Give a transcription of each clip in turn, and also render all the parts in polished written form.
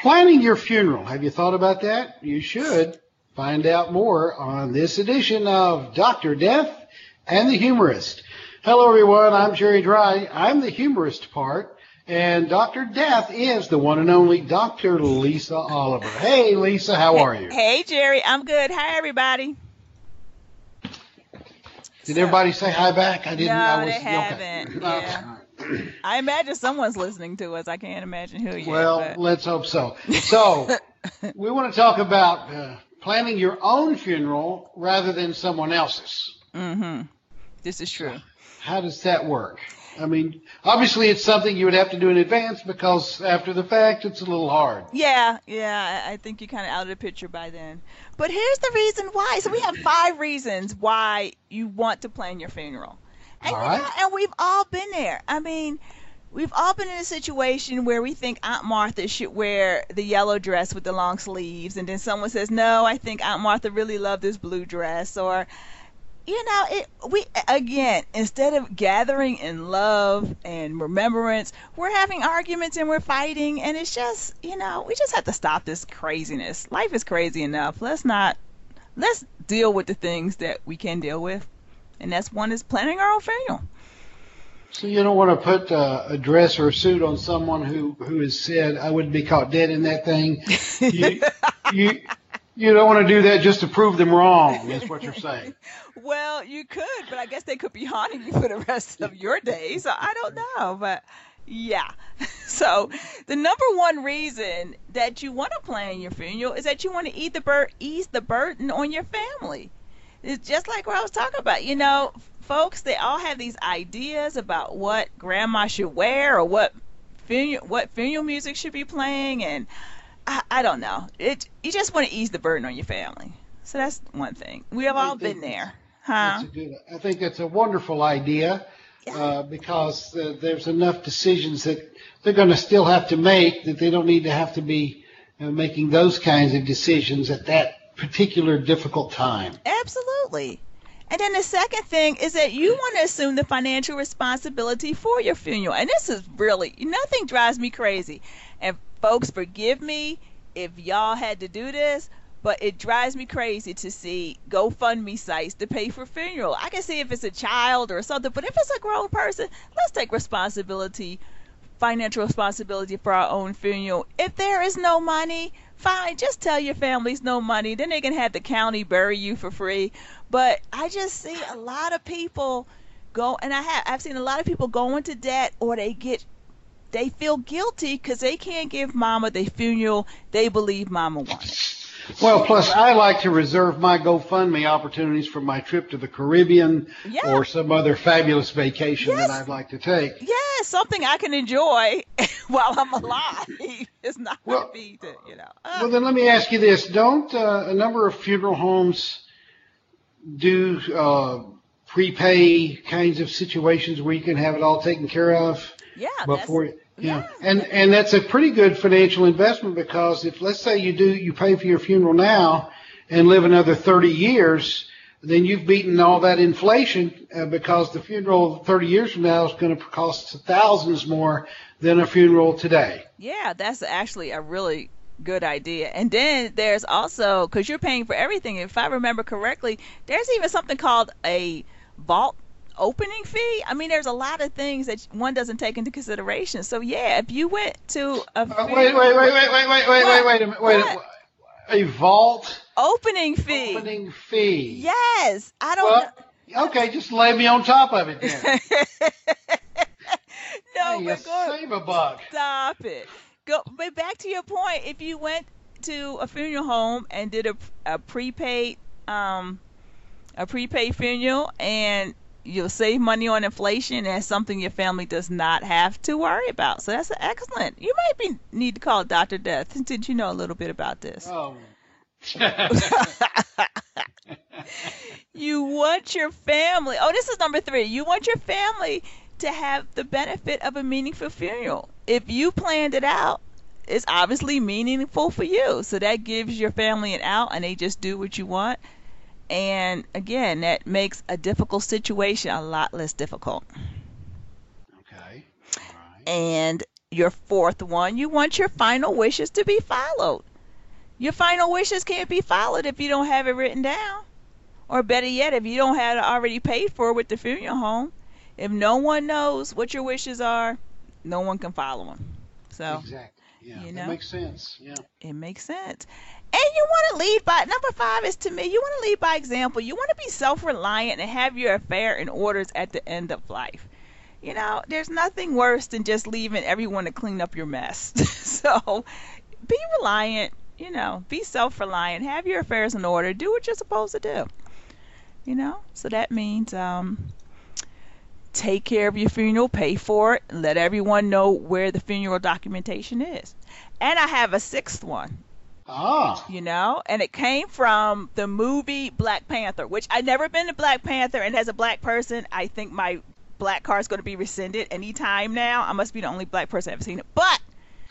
Planning your funeral. Have you thought about that? You should. Find out more on this edition of Dr. Death and the Humorist. Hello, everyone. I'm Jerry Dry. I'm the humorist part. And Dr. Death is the one and only Dr. Lisa Oliver. Hey, Lisa, how are you? Hey, Jerry. I'm good. Hi, everybody. Did everybody say hi back? I didn't. No, they haven't. Okay. Yeah. Okay. I imagine someone's listening to us. I can't imagine who yet. Well, let's hope so. So we want to talk about planning your own funeral rather than someone else's. Mm-hmm. This is true. How does that work? I mean, obviously it's something you would have to do in advance because after the fact, it's a little hard. Yeah. I think you're kind of out of the picture by then. But here's the reason why. So we have 5 reasons why you want to plan your funeral. And, and we've all been there. I mean, we've all been in a situation where we think Aunt Martha should wear the yellow dress with the long sleeves. And then someone says, no, I think Aunt Martha really loved this blue dress, or... You know, instead of gathering in love and remembrance, we're having arguments and we're fighting, and it's just, you know, we just have to stop this craziness. Life is crazy enough. Let's deal with the things that we can deal with, and that's one is planning our own funeral. So you don't want to put a dress or a suit on someone who has said, I wouldn't be caught dead in that thing. You don't want to do that just to prove them wrong, is what you're saying. Well, you could, but I guess they could be haunting you for the rest of your days. So I don't know, but yeah. So the number one reason that you want to plan your funeral is that you want to ease the burden on your family. It's just like what I was talking about. You know, folks, they all have these ideas about what grandma should wear or what funeral music should be playing, and I don't know. You just want to ease the burden on your family. So that's one thing. We have all been there. Huh? I think that's a wonderful idea because there's enough decisions that they're going to still have to make that they don't need to have to be making those kinds of decisions at that particular difficult time. Absolutely. And then the second thing is that you want to assume the financial responsibility for your funeral. And this is really, nothing drives me crazy. And folks, forgive me if y'all had to do this, but it drives me crazy to see GoFundMe sites to pay for funeral. I can see if it's a child or something, but if it's a grown person, let's take responsibility, financial responsibility for our own funeral. If there is no money, fine, just tell your families no money. Then they can have the county bury you for free. But I just see a lot of people go, and I've seen a lot of people go into debt, or they feel guilty because they can't give mama the funeral they believe mama wanted. Well, plus I like to reserve my GoFundMe opportunities for my trip to the Caribbean or some other fabulous vacation that I'd like to take. Yeah, something I can enjoy while I'm alive. It's not going to be, you know. Well, then let me ask you this. Don't a number of funeral homes do prepay kinds of situations where you can have it all taken care of? Yeah, and that's a pretty good financial investment because if let's say you pay for your funeral now and live another 30 years, then you've beaten all that inflation because the funeral 30 years from now is going to cost thousands more than a funeral today. Yeah, that's actually a really good idea. And then there's also, because you're paying for everything, if I remember correctly, there's even something called a vault opening fee. I mean, there's a lot of things that one doesn't take into consideration. So yeah, if you went to a wait a minute. A vault opening fee. Yes, I don't know. Okay, just lay me on top of it then. No, we're going save a buck. Stop it. But back to your point, if you went to a funeral home and did a prepaid funeral, and you'll save money on inflation, and that's something your family does not have to worry about. So that's excellent. You might need to call Dr. Death since you know a little bit about this. Oh. You want your family. Oh, this is number 3. You want your family to have the benefit of a meaningful funeral. If you planned it out, it's obviously meaningful for you. So that gives your family an out, and they just do what you want. And again, that makes a difficult situation a lot less difficult. Okay. All right. And your fourth one, you want your final wishes to be followed. Your final wishes can't be followed if you don't have it written down. Or better yet, if you don't have it already paid for with the funeral home, if no one knows what your wishes are, no one can follow them. So, exactly. Yeah, you know, that makes sense. Yeah, it makes sense. And you want to lead by, number 5 is to me, you want to lead by example. You want to be self-reliant and have your affair in orders at the end of life. You know, there's nothing worse than just leaving everyone to clean up your mess. So be reliant, you know, be self-reliant, have your affairs in order, do what you're supposed to do. You know, so that means take care of your funeral, pay for it, let everyone know where the funeral documentation is. And I have a 6th one. Oh. You know, and it came from the movie Black Panther, which I've never been to Black Panther, and as a black person, I think my black card's going to be rescinded any time now. I must be the only black person I've seen it. But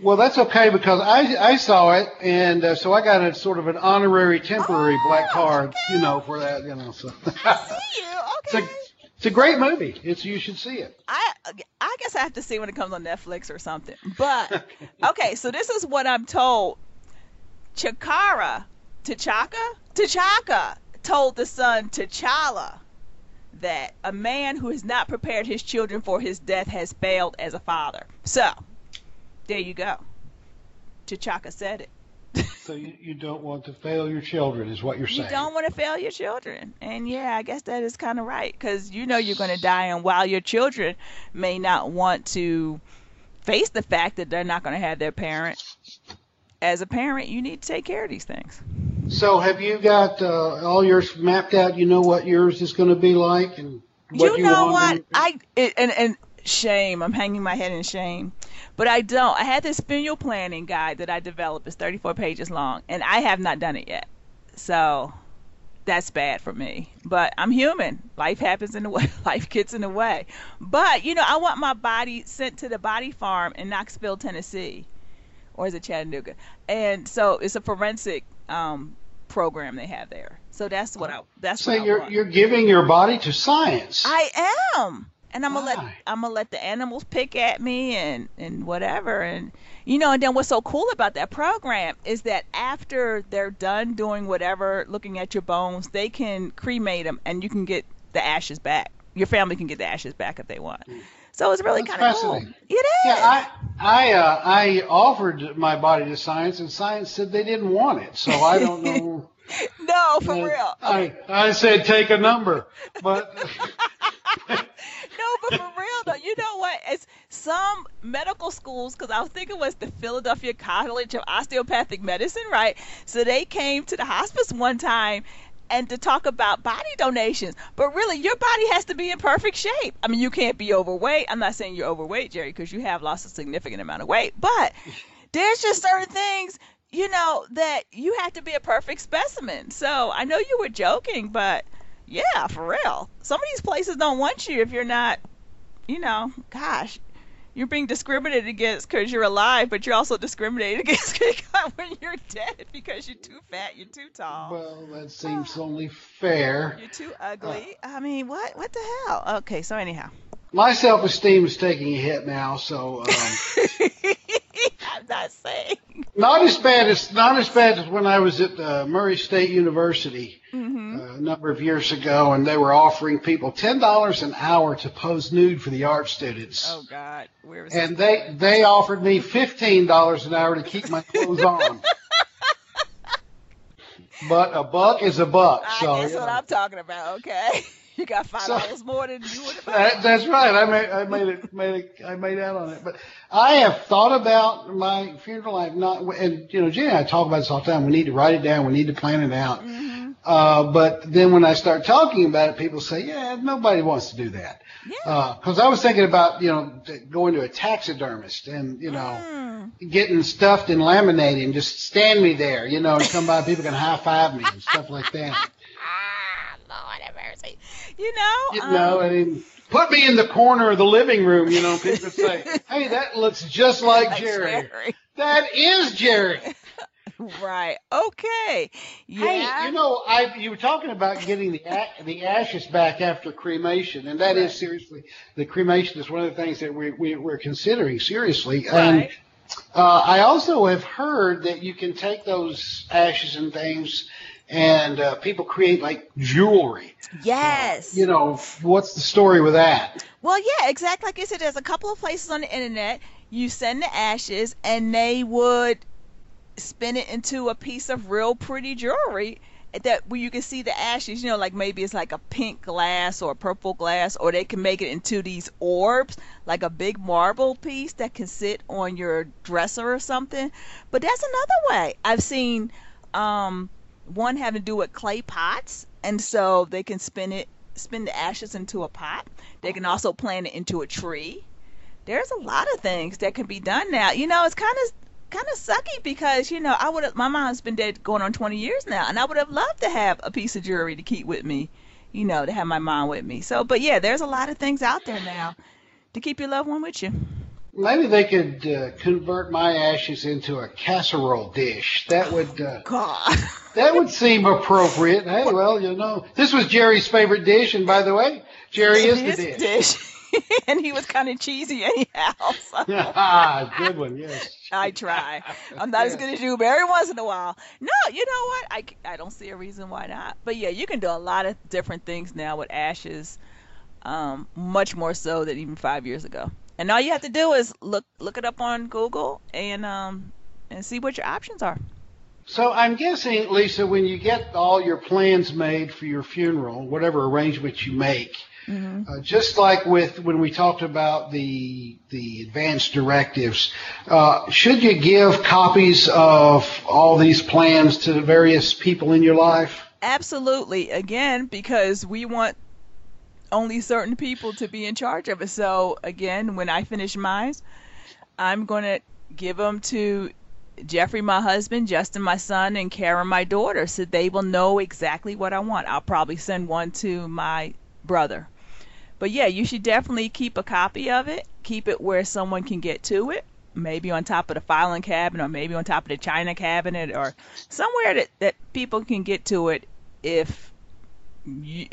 well, that's okay, because I saw it, and so I got a sort of an honorary temporary black card, okay, you know, for that, you know. So. I see you. Okay. It's a great movie. You should see it. I guess I have to see when it comes on Netflix or something. But okay, so this is what I'm told. T'Chaka told the son T'Challa that a man who has not prepared his children for his death has failed as a father. So. There you go. T'Chaka said it. So you don't want to fail your children is what you're saying. You don't want to fail your children. And, yeah, I guess that is kind of right, because you know you're going to die, and while your children may not want to face the fact that they're not going to have their parent, as a parent you need to take care of these things. So have you got all yours mapped out? You know what yours is going to be like? And what you know want what? Shame. I'm hanging my head in shame. But I don't. I had this funeral planning guide that I developed. It's 34 pages long, and I have not done it yet. So that's bad for me. But I'm human. Life happens in the way. Life gets in the way. But, you know, I want my body sent to the body farm in Knoxville, Tennessee. Or is it Chattanooga? And so it's a forensic program they have there. So that's what I want. You're giving your body to science. I am. And I'm gonna let the animals pick at me and whatever, and you know. And then what's so cool about that program is that after they're done doing whatever, looking at your bones, they can cremate them, and you can get the ashes back. Your family can get the ashes back if they want. So it's really kind of cool. It is. Yeah, I offered my body to science, and science said they didn't want it. So I don't know. No, for real. I said take a number, but. No, but for real though, you know what? It's some medical schools, because I was thinking it was the Philadelphia College of Osteopathic Medicine, right? So they came to the hospice one time and to talk about body donations. But really, your body has to be in perfect shape. I mean, you can't be overweight. I'm not saying you're overweight, Jerry, because you have lost a significant amount of weight. But there's just certain things, you know, that you have to be a perfect specimen. So I know you were joking, but... yeah, for real. Some of these places don't want you if you're not, you know, gosh, you're being discriminated against because you're alive, but you're also discriminated against when you're dead because you're too fat, you're too tall. Well, that seems only fair. You're too ugly. I mean, what the hell? Okay, so anyhow. My self-esteem is taking a hit now, so. I'm not saying. Not as bad as when I was at Murray State University. Mm-hmm. A number of years ago, and they were offering people $10 an hour to pose nude for the art students. Oh God, where was that? And they offered me $15 an hour to keep my clothes on. But a buck is a buck. So that's what I'm talking about. Okay, you got $5 more than you would have. That's right. I made out on it. But I have thought about my funeral. I've not, and you know, Jenny and I talk about this all the time. We need to write it down. We need to plan it out. Mm-hmm. But then when I start talking about it, people say, yeah, nobody wants to do that. Because I was thinking about, you know, going to a taxidermist and, you know, getting stuffed and laminated and just stand me there, you know, and come by, people can high-five me and stuff like that. Lord have mercy. You know, I mean, put me in the corner of the living room, you know, people say, hey, that looks just like Jerry. That is Jerry. Right. Okay. Yeah. Hey, you know, you were talking about getting the ashes back after cremation, and that is seriously, the cremation is one of the things that we're considering seriously. Right. I also have heard that you can take those ashes and things, and people create like jewelry. Yes. You know, what's the story with that? Well, yeah, exactly. Like I said, there's a couple of places on the internet. You send the ashes, and they would spin it into a piece of real pretty jewelry that where you can see the ashes, you know, like maybe it's like a pink glass or a purple glass, or they can make it into these orbs, like a big marble piece that can sit on your dresser or something. But that's another way. I've seen one having to do with clay pots, and so they can spin the ashes into a pot. They can also plant it into a tree. There's a lot of things that can be done now. You know, it's kind of sucky because, you know, my mom's been dead going on 20 years now, and I would have loved to have a piece of jewelry to keep with me, you know, to have my mom with me. So, but yeah, there's a lot of things out there now to keep your loved one with you. Maybe they could convert my ashes into a casserole dish. That would God. That would seem appropriate. Hey, well, you know, this was Jerry's favorite dish, and by the way, Jerry is the dish. And he was kind of cheesy anyhow. So. Good one, yes. I try. I'm not as good as you, but every once in a while. No, you know what? I don't see a reason why not. But, yeah, you can do a lot of different things now with ashes, much more so than even 5 years ago. And all you have to do is look it up on Google and see what your options are. So I'm guessing, Lisa, when you get all your plans made for your funeral, whatever arrangements you make, mm-hmm. Just like with when we talked about the advance directives, should you give copies of all these plans to the various people in your life? Absolutely. Again, because we want only certain people to be in charge of it. So, again, when I finish mine, I'm going to give them to Jeffrey, my husband, Justin, my son, and Karen, my daughter, so they will know exactly what I want. I'll probably send one to my brother. But yeah, you should definitely keep a copy of it. Keep it where someone can get to it. Maybe on top of the filing cabinet, or maybe on top of the china cabinet, or somewhere that people can get to it. If you're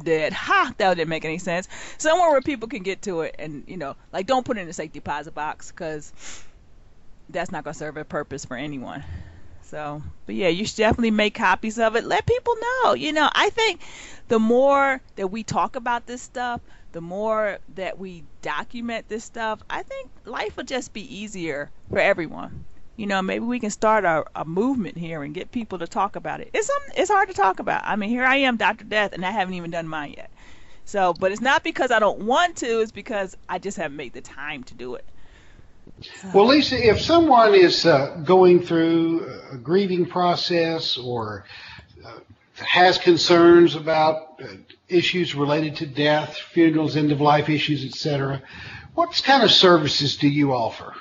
dead, that didn't make any sense. Somewhere where people can get to it, and you know, like don't put it in a safe deposit box because that's not going to serve a purpose for anyone. So, but yeah, you should definitely make copies of it. Let people know. You know, I think the more that we talk about this stuff, the more that we document this stuff, I think life will just be easier for everyone. You know, maybe we can start a movement here and get people to talk about it. It's hard to talk about. I mean, here I am, Dr. Death, and I haven't even done mine yet. So, but it's not because I don't want to. It's because I just haven't made the time to do it. Well, Lisa, if someone is going through a grieving process or has concerns about issues related to death, funerals, end-of-life issues, etc., what kind of services do you offer?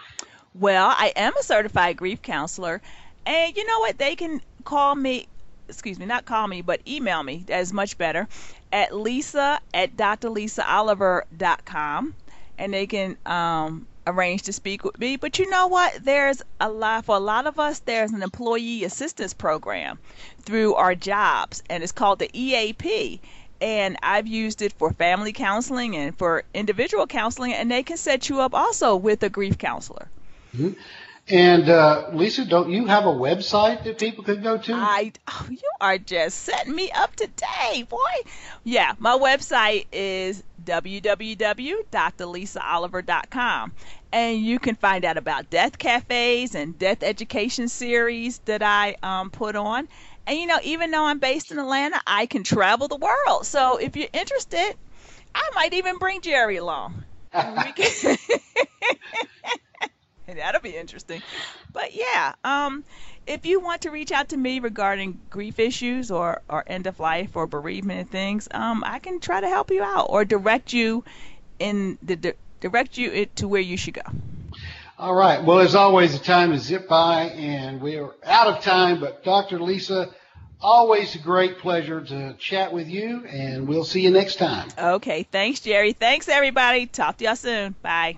Well, I am a certified grief counselor, and you know what? They can email me. That is much better, at Lisa@DrLisaOliver.com, and they can arranged to speak with me. But you know what, there's a lot for a lot of us. There's an employee assistance program through our jobs, and it's called the EAP, and I've used it for family counseling and for individual counseling, and they can set you up also with a grief counselor. Mm-hmm. And Lisa, don't you have a website that people can go to? You are just setting me up today, boy. Yeah, my website is www.DrLisaOliver.com, and you can find out about death cafes and death education series that I put on. And you know, even though I'm based in Atlanta, I can travel the world. So if you're interested, I might even bring Jerry along. And that'll be interesting. But yeah, if you want to reach out to me regarding grief issues or end of life or bereavement and things, I can try to help you out or direct you to where you should go. All right. Well, as always, the time is zipped by and we are out of time. But Dr. Lisa, always a great pleasure to chat with you, and we'll see you next time. Okay. Thanks, Jerry. Thanks, everybody. Talk to y'all soon. Bye.